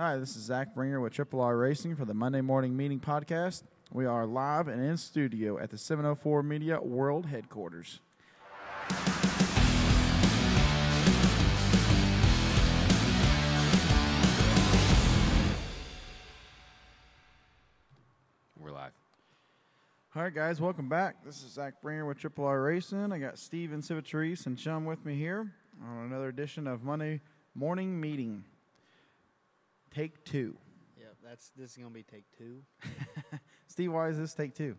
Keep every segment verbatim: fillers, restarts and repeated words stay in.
Hi, this is Zach Bringer with Triple R Racing for the Monday Morning Meeting Podcast. We are live and in studio at the seven oh four Media World Headquarters. We're live. All right, guys, welcome back. This is Zach Bringer with Triple R Racing. I got Steve and Civitrice and Chum with me here on another edition of Monday Morning Meeting. Take two. Yep, that's, this is going to be take two. Steve, why is this take two?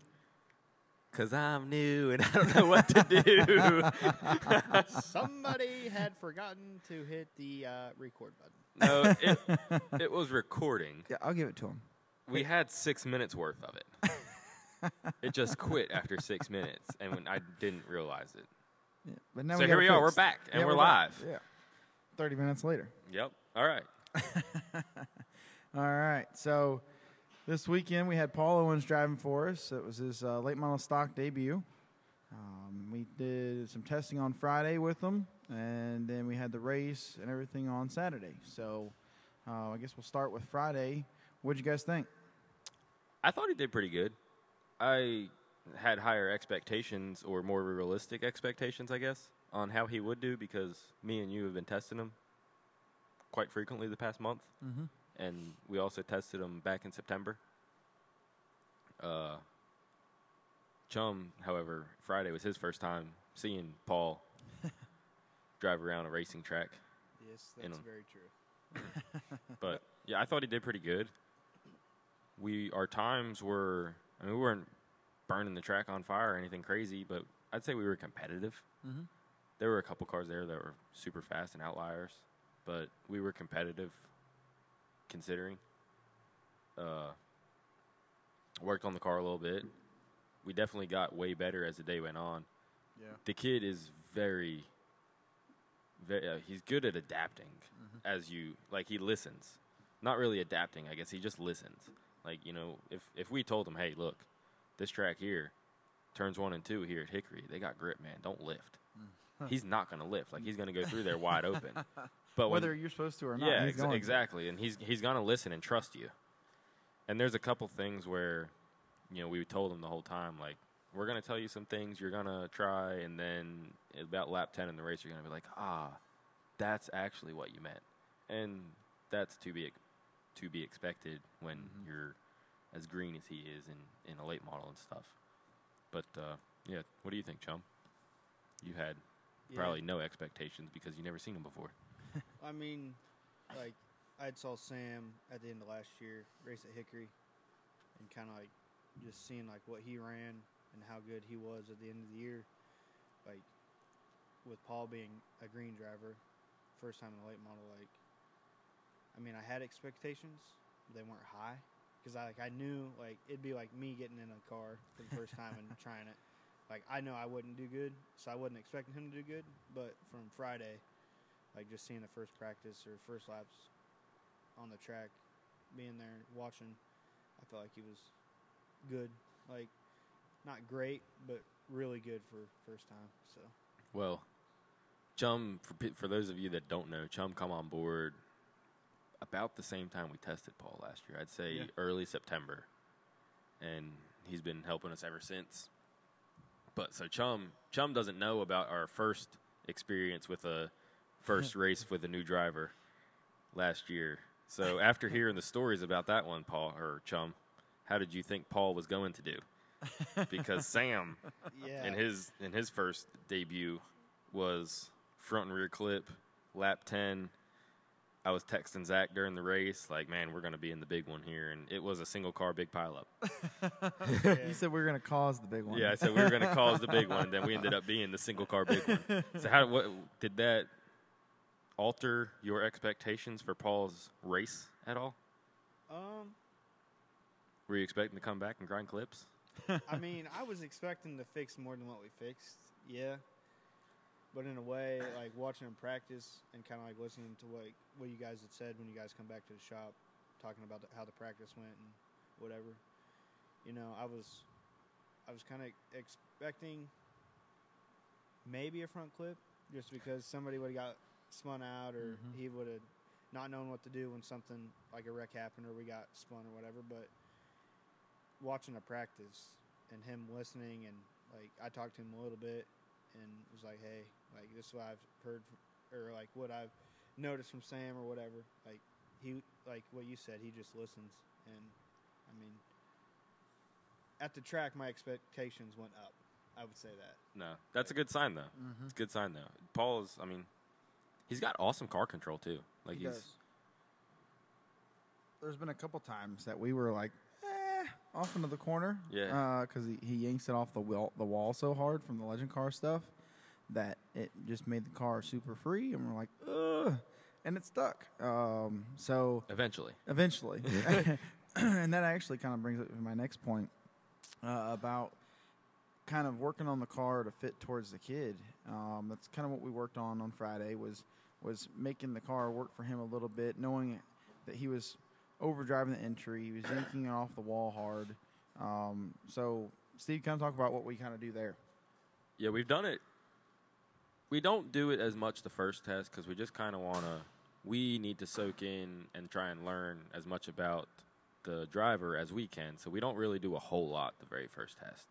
Because I'm new and I don't know what to do. Somebody had forgotten to hit the uh, record button. No, it, it was recording. Yeah, I'll give it to him. We had six minutes worth of it. It just quit after six minutes, and when I didn't realize it. Yeah, but now so we here we fix. are. We're back, and yeah, we're, we're live. Back. Yeah, thirty minutes later. Yep. All right. All right, so this weekend we had Paul Owens driving for us. It was his uh, late model stock debut. Um, we did some testing on Friday with him, and then we had the race and everything on Saturday. So uh, I guess we'll start with Friday. What did you guys think? I thought he did pretty good. I had higher expectations, or more realistic expectations, I guess, on how he would do, because me and you have been testing him quite frequently the past month, mm-hmm. and we also tested him back in September. Uh, Chum, however, Friday was his first time seeing Paul drive around a racing track. Yes, that's very true. But, yeah, I thought he did pretty good. We, our times were, I mean, we weren't burning the track on fire or anything crazy, but I'd say we were competitive. Mm-hmm. There were a couple cars there that were super fast and outliers, but we were competitive, considering. Uh, worked on the car a little bit. We definitely got way better as the day went on. Yeah. The kid is very, very uh, he's good at adapting, mm-hmm. as you, like, he listens. Not really adapting, I guess. He just listens. Like, you know, if, if we told him, hey, look, this track here, turns one and two here at Hickory, they got grip, man. Don't lift. Mm. He's not going to lift. Like, he's going to go through there wide open. But whether when, you're supposed to or not, yeah, he's ex going exactly. To. And he's he's gonna listen and trust you. And there's a couple things where, you know, we told him the whole time, like, we're gonna tell you some things you're gonna try, and then about lap ten in the race, you're gonna be like, ah, that's actually what you meant. And that's to be to be expected when mm-hmm. you're as green as he is in in a late model and stuff. But uh, yeah, what do you think, Chum? You had yeah. probably no expectations because you never seen him before. I mean, like, I saw Sam at the end of last year race at Hickory, and kind of like just seeing like what he ran and how good he was at the end of the year. Like, with Paul being a green driver, first time in the late model, like, I mean, I had expectations, but they weren't high, because I like I knew like it'd be like me getting in a car for the first time and trying it. Like, I know I wouldn't do good, so I wasn't expecting him to do good. But from Friday, like, just seeing the first practice or first laps on the track, being there, watching, I felt like he was good. Like, not great, but really good for first time. So, well, Chum, for, for those of you that don't know, Chum come on board about the same time we tested Paul last year. I'd say yeah. early September. And he's been helping us ever since. But so Chum, Chum doesn't know about our first experience with a – first race with a new driver last year. So after hearing the stories about that one, Paul or Chum, how did you think Paul was going to do? Because Sam, yeah. in his in his first debut, was front and rear clip, lap ten. I was texting Zach during the race, like, man, we're going to be in the big one here. And it was a single car big pileup. yeah. You said we were going to cause the big one. Yeah, I said we were going to cause the big one. Then we ended up being the single car big one. So how what, did that – alter your expectations for Paul's race at all? Um, Were you expecting to come back and grind clips? I mean, I was expecting to fix more than what we fixed, yeah. But in a way, like, watching him practice and kind of, like, listening to what, what you guys had said when you guys come back to the shop, talking about the, how the practice went and whatever, you know, I was, I was kind of expecting maybe a front clip, just because somebody would have got – spun out, or mm-hmm. he would have not knowing what to do when something like a wreck happened or we got spun or whatever. But watching a practice and him listening, and like I talked to him a little bit and was like, hey, like this is what I've heard from, or like what I've noticed from Sam or whatever. Like he, like what you said, he just listens. And I mean, at the track, my expectations went up. I would say that. No, that's a good sign though. Mm-hmm. It's a good sign though. Paul is, I mean, he's got awesome car control too. Like he he's. Does. There's been a couple times that we were like, eh, off into the corner. Yeah. Because uh, he, he yanks it off the wall, the wall so hard from the legend car stuff that it just made the car super free, and we're like, ugh, and it stuck. Um, so eventually, eventually, and that actually kind of brings up to my next point uh, about. Kind of working on the car to fit towards the kid. Um, that's kind of what we worked on on Friday, was was making the car work for him a little bit, knowing that he was overdriving the entry, he was yanking it off the wall hard. Um, so, Steve, kind of talk about what we kind of do there. Yeah, we've done it. We don't do it as much the first test because we just kind of want to, we need to soak in and try and learn as much about the driver as we can. So we don't really do a whole lot the very first test.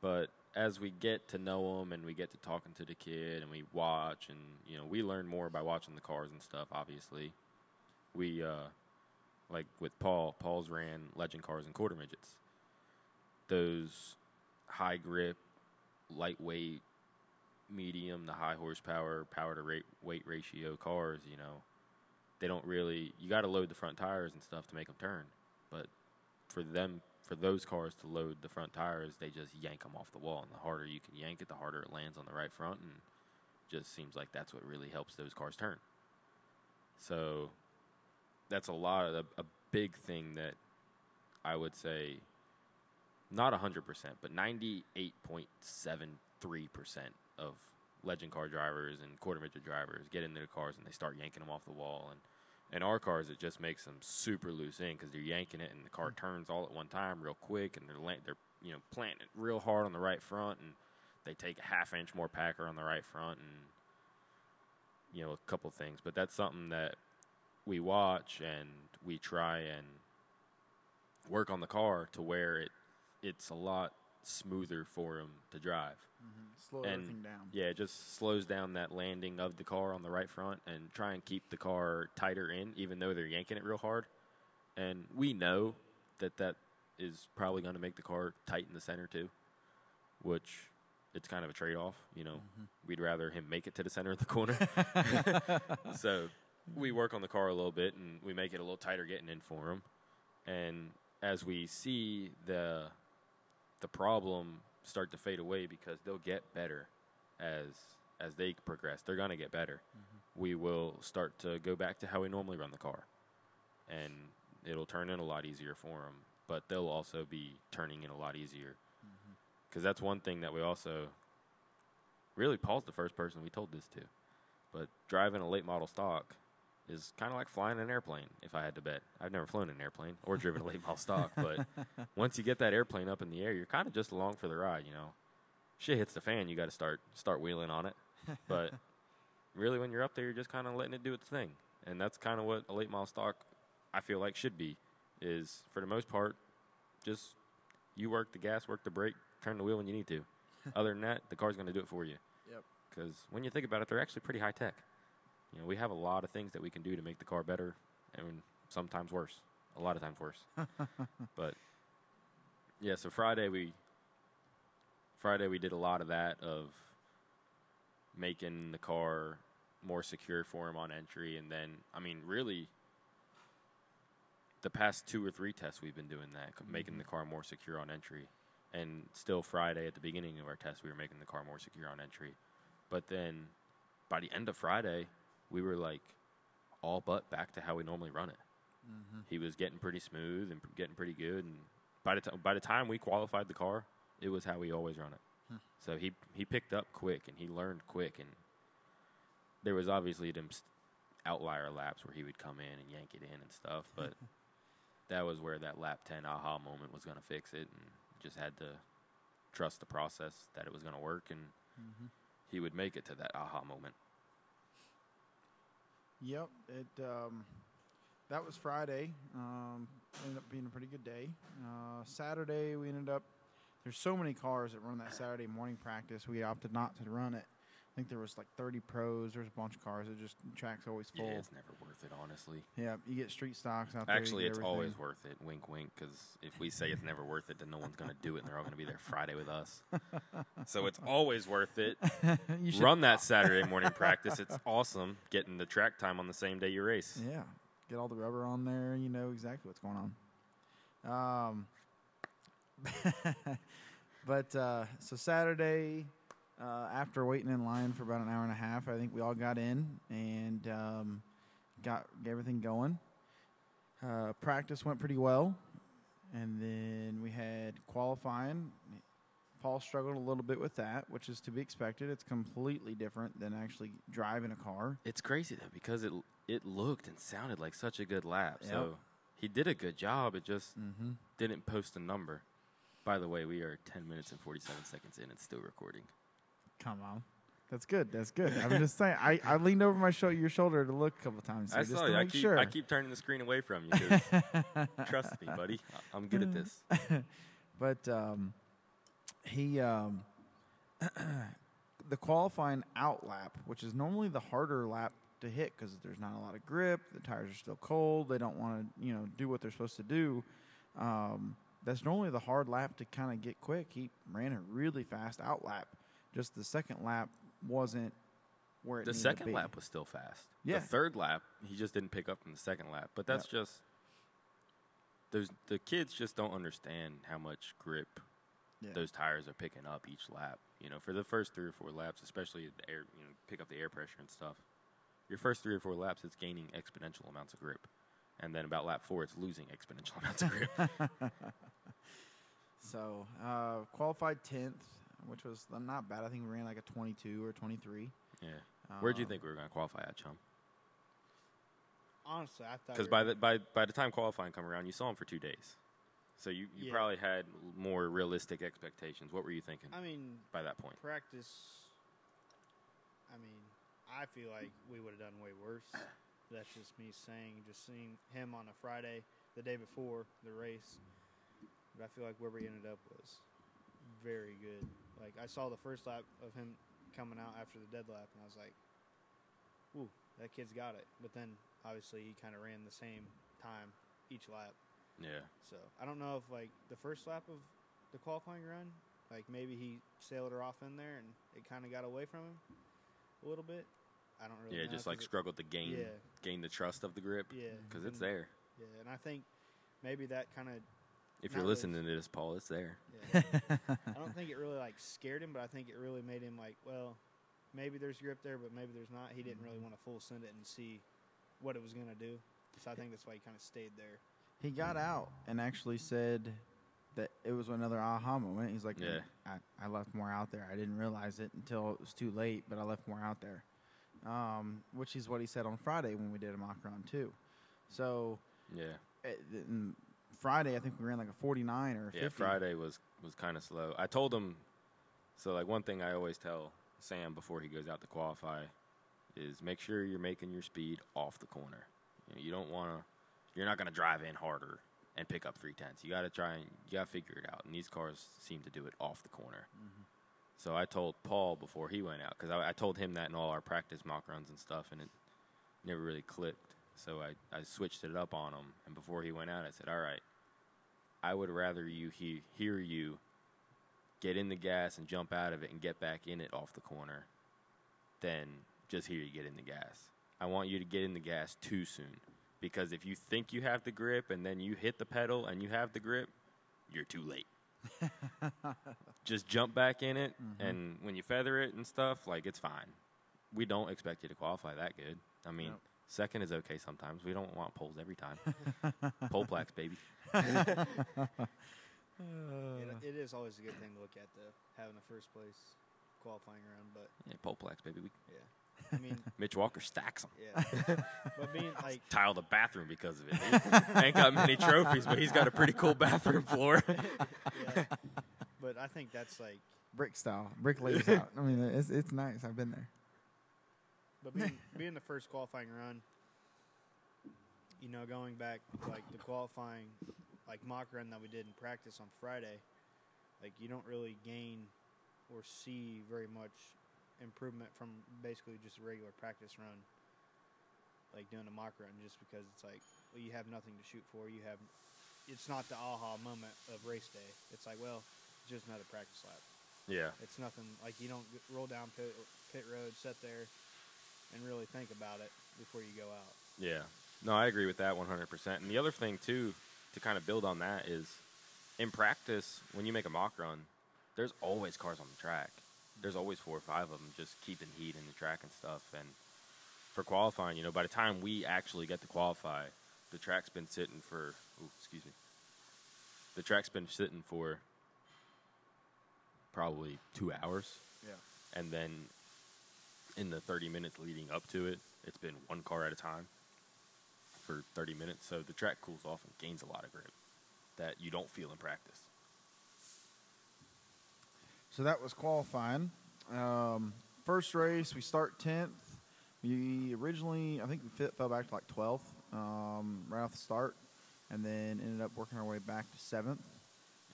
But as we get to know him and we get to talking to the kid and we watch and, you know, we learn more by watching the cars and stuff, obviously. We, uh, like with Paul, Paul's ran legend cars and quarter midgets. Those high grip, lightweight, medium, the high horsepower, power to rate, weight ratio cars, you know, they don't really, you got to load the front tires and stuff to make them turn. But for them, for those cars to load the front tires, they just yank them off the wall. And the harder you can yank it, the harder it lands on the right front. And just seems like that's what really helps those cars turn. So that's a lot of a, a big thing that I would say, not one hundred percent, but ninety-eight point seven three percent of legend car drivers and quarter midget drivers get into the cars and they start yanking them off the wall. And in our cars, it just makes them super loose in because they're yanking it, and the car turns all at one time, real quick, and they're they're you know planting it real hard on the right front, and they take a half inch more packer on the right front, and you know a couple things. But that's something that we watch and we try and work on the car to where it it's a lot smoother for them to drive. Mm-hmm. Slow and, everything down. Yeah, it just slows down that landing of the car on the right front and try and keep the car tighter in, even though they're yanking it real hard. And we know that that is probably going to make the car tight in the center too, which it's kind of a trade-off. You know, mm-hmm. We'd rather him make it to the center of the corner. So we work on the car a little bit and we make it a little tighter getting in for him. And as we see the... the problem start to fade away because they'll get better as as they progress. They're going to get better. Mm-hmm. We will start to go back to how we normally run the car, and it'll turn in a lot easier for them, but they'll also be turning in a lot easier because mm-hmm. that's one thing that we also really, Paul's the first person we told this to, but driving a late model stock is kind of like flying an airplane, if I had to bet. I've never flown an airplane or driven a late model stock, but once you get that airplane up in the air, you're kind of just along for the ride, you know. Shit hits the fan, you got to start start wheeling on it. But really, when you're up there, you're just kind of letting it do its thing. And that's kind of what a late model stock, I feel like, should be, is for the most part, just you work the gas, work the brake, turn the wheel when you need to. Other than that, the car's going to do it for you. Yep. Because when you think about it, they're actually pretty high tech. You know, we have a lot of things that we can do to make the car better, and sometimes worse, a lot of times worse. But yeah, so Friday we Friday we did a lot of that, of making the car more secure for him on entry, and then I mean, really, the past two or three tests we've been doing that, mm-hmm. making the car more secure on entry, and still Friday at the beginning of our test we were making the car more secure on entry, but then by the end of Friday, we were like all but back to how we normally run it. Mm-hmm. He was getting pretty smooth and getting pretty good. And by the time, by the time we qualified the car, it was how we always run it. Huh. So he, he picked up quick and he learned quick. And there was obviously them outlier laps where he would come in and yank it in and stuff. But that was where that lap ten aha moment was going to fix it. And just had to trust the process that it was going to work. And mm-hmm. he would make it to that aha moment. Yep. It um, that was Friday. Um, ended up being a pretty good day. Uh, Saturday we ended up. There's so many cars that run that Saturday morning practice. We opted not to run it. I think there was like thirty pros. There's a bunch of cars. It just the track's always full. Yeah, it's never worth it, honestly. Yeah, you get street stocks out there. Actually, it's everything. Always worth it. Wink, wink. Because if we say it's never worth it, then no one's going to do it, and they're all going to be there Friday with us. So it's always worth it. You should run that Saturday morning practice. It's awesome getting the track time on the same day you race. Yeah, get all the rubber on there. You know exactly what's going on. Um, but uh, so Saturday. Uh, after waiting in line for about an hour and a half, I think we all got in and um, got everything going. Uh, practice went pretty well. And then we had qualifying. Paul struggled a little bit with that, which is to be expected. It's completely different than actually driving a car. It's crazy, though, because it it looked and sounded like such a good lap. Yep. So he did a good job. It just mm-hmm. didn't post a number. By the way, we are ten minutes and forty-seven seconds in. It's still recording. Come on. That's good. That's good. I'm just saying, I, I leaned over my sh- your shoulder to look a couple times. So I just saw to you. Make I, keep, sure. I keep turning the screen away from you. Trust me, buddy. I'm good at this. But um, he um, – the qualifying out lap, which is normally the harder lap to hit because there's not a lot of grip. The tires are still cold. They don't want to, you know, do what they're supposed to do. Um, that's normally the hard lap to kind of get quick. He ran a really fast out lap. Just the second lap wasn't where it needed to be. The second lap was still fast. Yeah. The third lap, he just didn't pick up from the second lap. But that's yep. just those the kids just don't understand how much grip yeah. those tires are picking up each lap. You know, for the first three or four laps, especially the air, you know, pick up the air pressure and stuff. Your first three or four laps, it's gaining exponential amounts of grip, and then about lap four, it's losing exponential amounts of grip. So uh, qualified tenth. Which was not bad. I think we ran like a twenty-two or twenty-three. Yeah. Um, Where did you think we were going to qualify at, Chum? Honestly, I thought. Because we by the by by the time qualifying come around, you saw him for two days, so you, you yeah. probably had more realistic expectations. What were you thinking? I mean, by that point, practice. I mean, I feel like we would have done way worse. That's just me saying. Just seeing him on a Friday, the day before the race, but I feel like where we ended up was very good. Like, I saw the first lap of him coming out after the dead lap, and I was like, ooh, that kid's got it. But then, obviously, he kind of ran the same time each lap. Yeah. So, I don't know if, like, the first lap of the qualifying run, like, maybe he sailed her off in there, and it kind of got away from him a little bit. I don't really yeah, know. Yeah, just, like, struggled to gain, yeah. gain the trust of the grip. Yeah. Because it's there. Yeah, and I think maybe that kind of – If you're listening to this, Paul, it's there. Yeah. I don't think it really, like, scared him, but I think it really made him, like, well, maybe there's grip there, but maybe there's not. He didn't really want to full send it and see what it was going to do. So I think that's why he kind of stayed there. He got out and actually said that it was another aha moment. He's like, yeah. I, I left more out there. I didn't realize it until it was too late, but I left more out there, um, which is what he said on Friday when we did a mock run, too. So yeah. It, it, Friday, I think we ran like a forty-nine or a fifty. Yeah, Friday was, was kind of slow. I told him, so, like, one thing I always tell Sam before he goes out to qualify is make sure you're making your speed off the corner. You know, you don't want to – you're not going to drive in harder and pick up three-tenths. You got to try and – you got to figure it out. And these cars seem to do it off the corner. Mm-hmm. So I told Paul before he went out because I, I told him that in all our practice mock runs and stuff, and it never really clicked. So I, I switched it up on him, and before he went out, I said, all right, I would rather you he- hear you get in the gas and jump out of it and get back in it off the corner than just hear you get in the gas. I want you to get in the gas too soon because if you think you have the grip and then you hit the pedal and you have the grip, you're too late. Just jump back in it, mm-hmm. and when you feather it and stuff, like, it's fine. We don't expect you to qualify that good. I mean nope. – Second is okay sometimes. We don't want poles every time. Pole plaques, baby. it, it is always a good thing to look at, though, having a first place qualifying round. But yeah, pole plaques, baby. We, yeah, I mean Mitch Walker stacks them. Yeah, but being like tiled a bathroom because of it. He ain't got many trophies, but he's got a pretty cool bathroom floor. Yeah. But I think that's like brick style, brick lays out. I mean, it's it's nice. I've been there. But being, being the first qualifying run, you know, going back, like, the qualifying, like, mock run that we did in practice on Friday, like, you don't really gain or see very much improvement from basically just a regular practice run, like, doing a mock run, just because it's like, well, you have nothing to shoot for. You have, it's not the aha moment of race day. It's like, well, it's just another practice lap. Yeah. It's nothing, like, you don't roll down pit, pit road, sit there, and really think about it before you go out. Yeah. No, I agree with that one hundred percent. And the other thing, too, to kind of build on that is in practice, when you make a mock run, there's always cars on the track. There's always four or five of them just keeping heat in the track and stuff. And for qualifying, you know, by the time we actually get to qualify, the track's been sitting for, ooh, excuse me, the track's been sitting for probably two hours. Yeah. And then in the thirty minutes leading up to it, it's been one car at a time for thirty minutes. So the track cools off and gains a lot of grip that you don't feel in practice. So that was qualifying. Um, first race, we start tenth. We originally, I think we fit, fell back to like twelfth um, right off the start, and then ended up working our way back to seventh.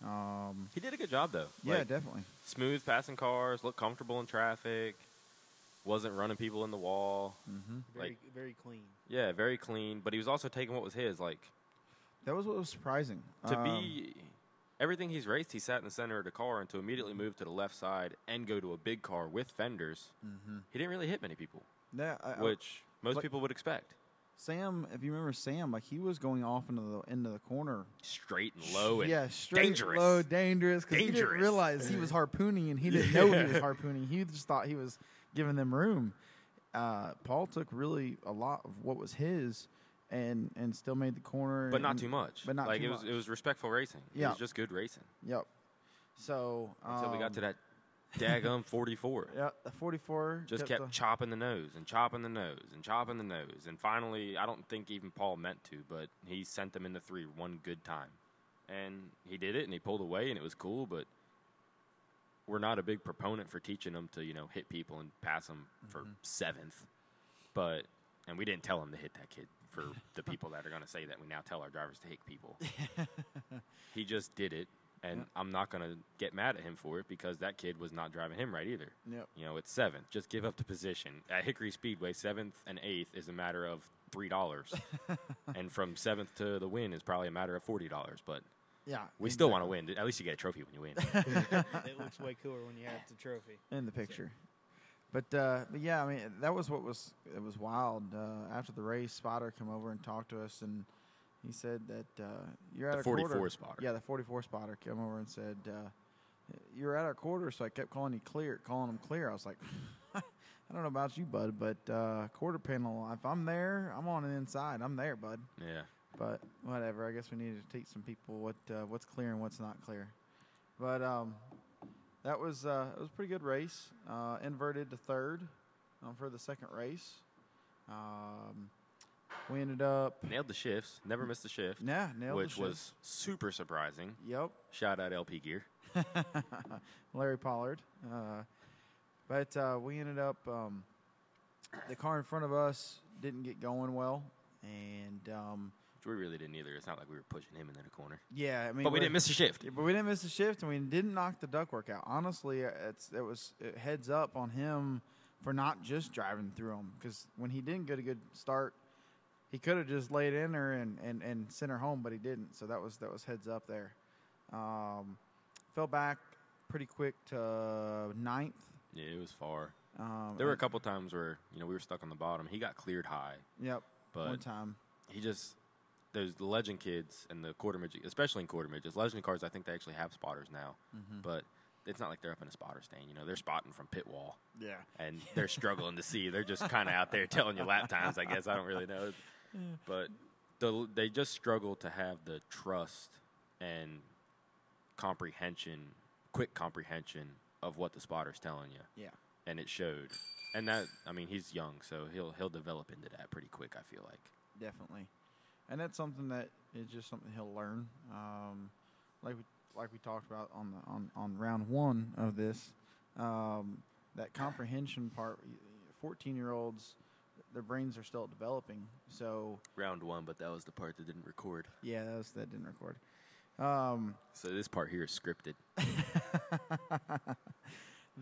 Um, he did a good job, though. Yeah, like, definitely. Smooth passing cars, looked comfortable in traffic, wasn't running people in the wall. Mm-hmm. Very, like, very clean. Yeah, very clean. But he was also taking what was his. Like, that was what was surprising. To um, be everything he's raced, he sat in the center of the car, and to immediately move to the left side and go to a big car with fenders, mm-hmm. he didn't really hit many people. Yeah, I, which I, most like, people would expect. Sam, if you remember Sam, like, he was going off into the into the corner, straight and low, and yeah, straight, dangerous. low, dangerous. Because he didn't realize he was harpooning, and he didn't yeah. know he was harpooning. He just thought he was giving them room. Uh, Paul took really a lot of what was his, and and still made the corner, but and, not too much. But not like too it was. Much. It was respectful racing. Yep. It was just good racing. Yep. So um, until we got to that daggum forty-four. Yeah, the forty-four. Just kept, kept chopping the nose and chopping the nose and chopping the nose. And finally, I don't think even Paul meant to, but he sent them into three one good time. And he did it, and he pulled away, and it was cool, but we're not a big proponent for teaching them to, you know, hit people and pass them mm-hmm. for seventh. But, and we didn't tell him to hit that kid for the people that are going to say that we now tell our drivers to hit people. He just did it. And yep. I'm not going to get mad at him for it, because that kid was not driving him right either. Yep. You know, it's seventh. Just give up the position. At Hickory Speedway, seventh and eighth is a matter of three dollars. And from seventh to the win is probably a matter of forty dollars. But yeah, we exactly. still want to win. At least you get a trophy when you win. It looks way cooler when you have the trophy. In the picture. So. But, uh, but, yeah, I mean, that was what was – it was wild. Uh, after the race, Spotter came over and talked to us, and – he said that uh, you're at the our forty-four quarter. Spotter. Yeah, the forty-four spotter came over and said, uh, you're at our quarter, so I kept calling you clear, calling him clear. I was like, I don't know about you, bud, but uh, quarter panel, if I'm there, I'm on the inside. I'm there, bud. Yeah. But whatever. I guess we needed to teach some people what uh, what's clear and what's not clear. But um, that was, uh, it was a pretty good race. Uh, inverted to third um, for the second race. Um We ended up... Nailed the shifts. Never missed the shift. Yeah, nailed the shift. Which was super surprising. Yep. Shout out L P Gear. Larry Pollard. Uh, but uh, we ended up... Um, the car in front of us didn't get going well. And... Um, which we really didn't either. It's not like we were pushing him into the corner. Yeah, I mean... But we didn't miss the shift. Yeah, but we didn't miss the shift, and we didn't knock the ductwork out. Honestly, it's, it was it heads up on him for not just driving through him. Because when he didn't get a good start... He could have just laid in her and, and, and sent her home, but he didn't. So that was that was heads up there. Um, fell back pretty quick to ninth. Yeah, it was far. Um, there were a couple times where, you know, we were stuck on the bottom. He got cleared high. Yep. But one time. He just those the legend kids and the quarter midget, especially in quarter midgets, legend cars. I think they actually have spotters now, mm-hmm. but. It's not like they're up in a spotter stand. You know, they're spotting from pit wall. Yeah. And they're struggling to see. They're just kind of out there telling you lap times, I guess. I don't really know. But the, they just struggle to have the trust and comprehension, quick comprehension of what the spotter's telling you. Yeah. And it showed. And that, I mean, he's young, so he'll he'll develop into that pretty quick, I feel like. Definitely. And that's something that is just something he'll learn. Um, like we like we talked about on the, on, on round one of this, um, that comprehension part, fourteen-year-olds their brains are still developing. So round one, but that was the part that didn't record. Yeah, that was, that didn't record. Um, so this part here is scripted.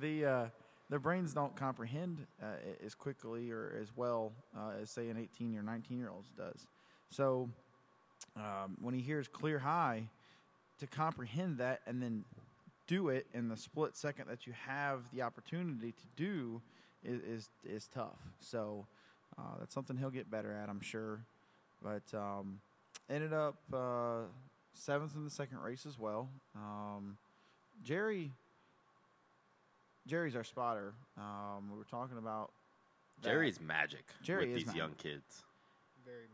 the uh, their brains don't comprehend uh, as quickly or as well uh, as say an eighteen or nineteen year olds does. So um, when he hears clear high, to comprehend that and then do it in the split second that you have the opportunity to do is is, is tough. So uh, that's something he'll get better at, I'm sure. But um, ended up uh, seventh in the second race as well. Um, Jerry, Jerry's our spotter. Um, we were talking about that. Jerry's magic Jerry with is these magic. young kids. Very magic.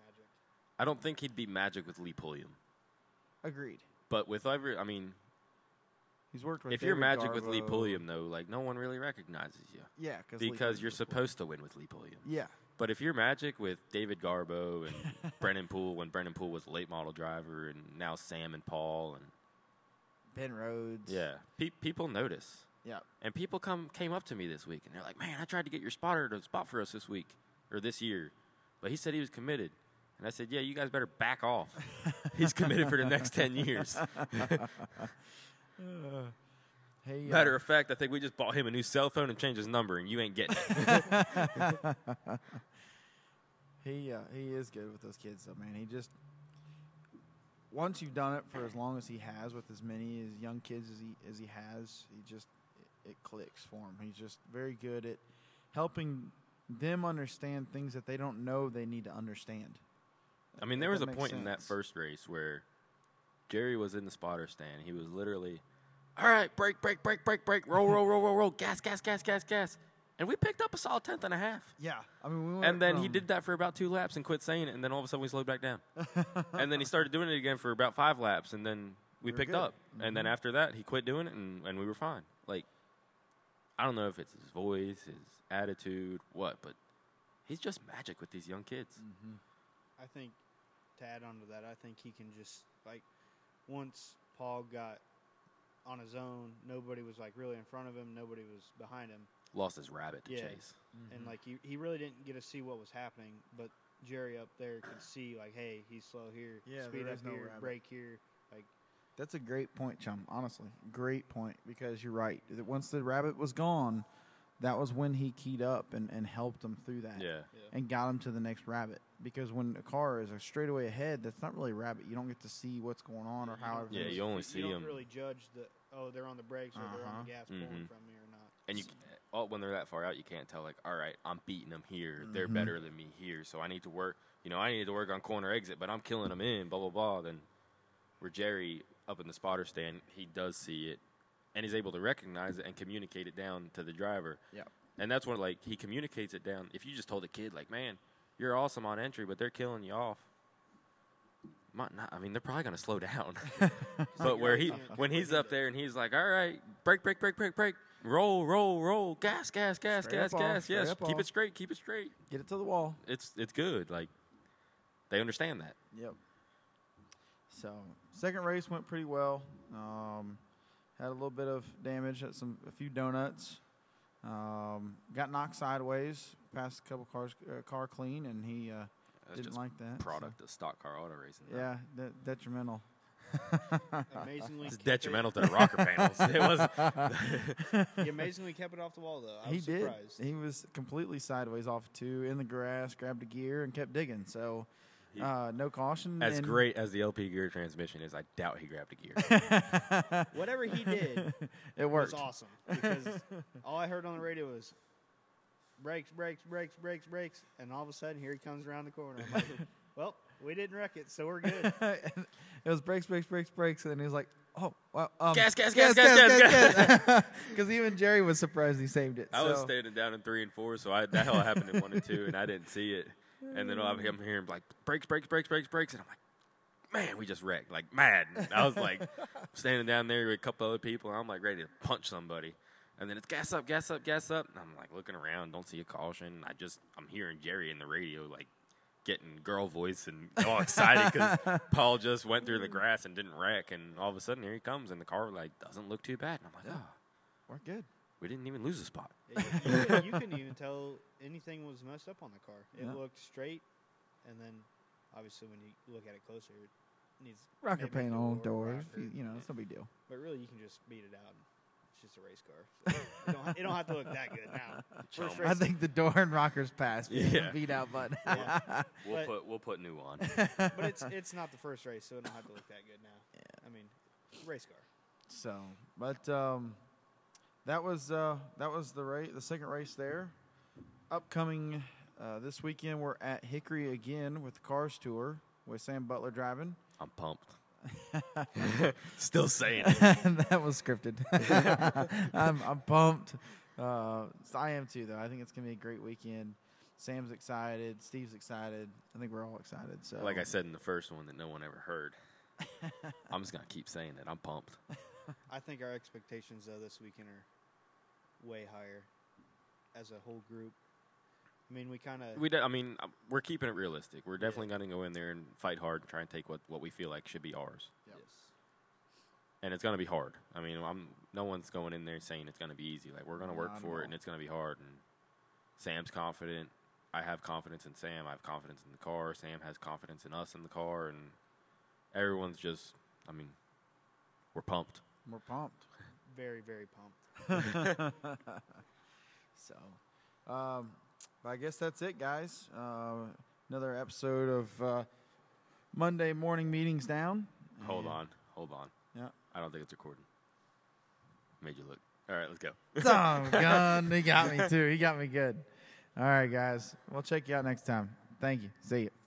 I don't think he'd be magic with Lee Pulliam. Agreed. But with every, I mean. He's worked with if David you're magic Garbo. With Lee Pulliam, though, like no one really recognizes you. Yeah, because you're supposed to win with Lee Pulliam. Yeah. But if you're magic with David Garbo and Brennan Poole, when Brennan Poole was a late model driver, and now Sam and Paul and Ben Rhodes. Yeah, pe- people notice. Yeah. And people come came up to me this week, and they're like, "Man, I tried to get your spotter to spot for us this week or this year, but he said he was committed." And I said, "Yeah, you guys better back off. He's committed for the next ten years." Uh, hey, uh, matter of fact, I think we just bought him a new cell phone and changed his number, and you ain't getting it. he uh, he is good with those kids, though, man. He just once you've done it for as long as he has with as many as young kids as he as he has, he just it, it clicks for him. He's just very good at helping them understand things that they don't know they need to understand. I mean, there was a point sense. in that first race where Jerry was in the spotter stand. He was literally, all right, brake, brake, brake, brake, brake, roll, roll, roll, roll, roll, gas, gas, gas, gas, gas. And we picked up a solid tenth and a half. Yeah. I mean, we went and then from... he did that for about two laps and quit saying it, and then all of a sudden we slowed back down. And then he started doing it again for about five laps, and then we, we picked good. up. Mm-hmm. And then after that, he quit doing it, and, and we were fine. Like, I don't know if it's his voice, his attitude, what, but he's just magic with these young kids. Mm-hmm. I think, to add on to that, I think he can just, like, once Paul got on his own, nobody was, like, really in front of him. Nobody was behind him. Lost his rabbit to yeah. chase. Mm-hmm. And, like, he, he really didn't get to see what was happening, but Jerry up there could see, like, hey, he's slow here. Yeah, speed up no here, rabbit. Brake here. Like, that's a great point, Chum, honestly. Great point, because you're right. Once the rabbit was gone, that was when he keyed up and, and helped him through that yeah. Yeah. and got him to the next rabbit. Because when a car is a straightaway ahead, that's not really a rabbit. You don't get to see what's going on or how everything. Yeah, you only see them. You don't really judge the, oh, they're on the brakes or uh-huh. they're on the gas mm-hmm. pulling from me or not. And you, oh, when they're that far out, you can't tell, like, all right, I'm beating them here. They're mm-hmm. better than me here, so I need to work. You know, I need to work on corner exit, but I'm killing them in, blah, blah, blah. Then where Jerry up in the spotter stand, he does see it, and he's able to recognize it and communicate it down to the driver. Yeah. And that's when, like, he communicates it down. If you just told a kid, like, man, you're awesome on entry, but they're killing you off. Might not, I mean, they're probably going to slow down. But where he, when he's up there and he's like, all right, brake, brake, brake, brake, brake, roll, roll, roll, gas, gas, gas, straight gas, gas, yes, keep it straight, keep it straight. Get it to the wall. It's it's good. Like, they understand that. Yep. So, second race went pretty well. Um, had a little bit of damage, had some a few donuts. Um, got knocked sideways, passed a couple cars, uh, car clean, and he uh, didn't just like that. Product so. of stock car auto racing. Though. Yeah, de- detrimental. Amazingly, it's detrimental it. to the rocker panels. It was. He amazingly kept it off the wall, though. I was he surprised. did. He was completely sideways off two in the grass, grabbed a gear, and kept digging. So. Uh, no caution. As great as the L P gear transmission is, I doubt he grabbed a gear. Whatever he did, it worked. Was awesome. Because all I heard on the radio was brakes, brakes, brakes, brakes, brakes, and all of a sudden here he comes around the corner. I'm like, well, we didn't wreck it, so we're good. It was brakes, brakes, brakes, brakes, and then he was like, oh, well, um, gas, gas, gas, gas, gas, gas, gas, gas. Because even Jerry was surprised he saved it. I so. was standing down in three and four, so I, that hell happened in one and two, and I didn't see it. And then I'm hearing, like, brakes, brakes, brakes, brakes, brakes. And I'm like, man, we just wrecked. Like, mad. And I was, like, standing down there with a couple other people. And I'm, like, ready to punch somebody. And then it's gas up, gas up, gas up. And I'm, like, looking around. Don't see a caution. I just – I'm hearing Jerry in the radio, like, getting girl voice and all excited because Paul just went through the grass and didn't wreck. And all of a sudden, here he comes. And the car, like, doesn't look too bad. And I'm like, oh. We're good. we didn't even lose a spot. You, you, you couldn't even tell anything was messed up on the car. It yeah. looked straight, and then obviously when you look at it closer, it needs rocker paint on doors. Rocker, you know, it's no big deal. But really, you can just beat it out. It's just a race car. So it, don't, it don't have to look that good now. I think the door and rockers passed. Yeah. Beat out button. Yeah. We'll but, put we'll put new on. But it's it's not the first race, so it don't have to look that good now. Yeah. I mean, race car. So, but um, that was uh, that was the race, the second race there. Upcoming uh, this weekend, we're at Hickory again with the Cars Tour with Sam Butler driving. I'm pumped. Still saying it. That was scripted. I'm, I'm pumped. Uh, I am too, though. I think it's gonna be a great weekend. Sam's excited. Steve's excited. I think we're all excited. So, like I said in the first one, that no one ever heard. I'm just gonna keep saying it. I'm pumped. I think our expectations though this weekend are way higher as a whole group. I mean, we kind of we. De- I mean, we're keeping it realistic. We're definitely yeah. going to go in there and fight hard and try and take what, what we feel like should be ours. Yep. Yes. And it's going to be hard. I mean, I'm no one's going in there saying it's going to be easy. Like we're going to work for it, and it's going to be hard. And Sam's confident. I have confidence in Sam. I have confidence in the car. Sam has confidence in us in the car, and everyone's just. I mean, we're pumped. We're pumped. Very, very pumped. So, um, I guess that's it, guys. Uh, another episode of uh, Monday Morning Meetings Down. Hold on. Hold on. Yeah. I don't think it's recording. Made you look. All right, let's go. Oh, God. He got me, too. He got me good. All right, guys. We'll check you out next time. Thank you. See you.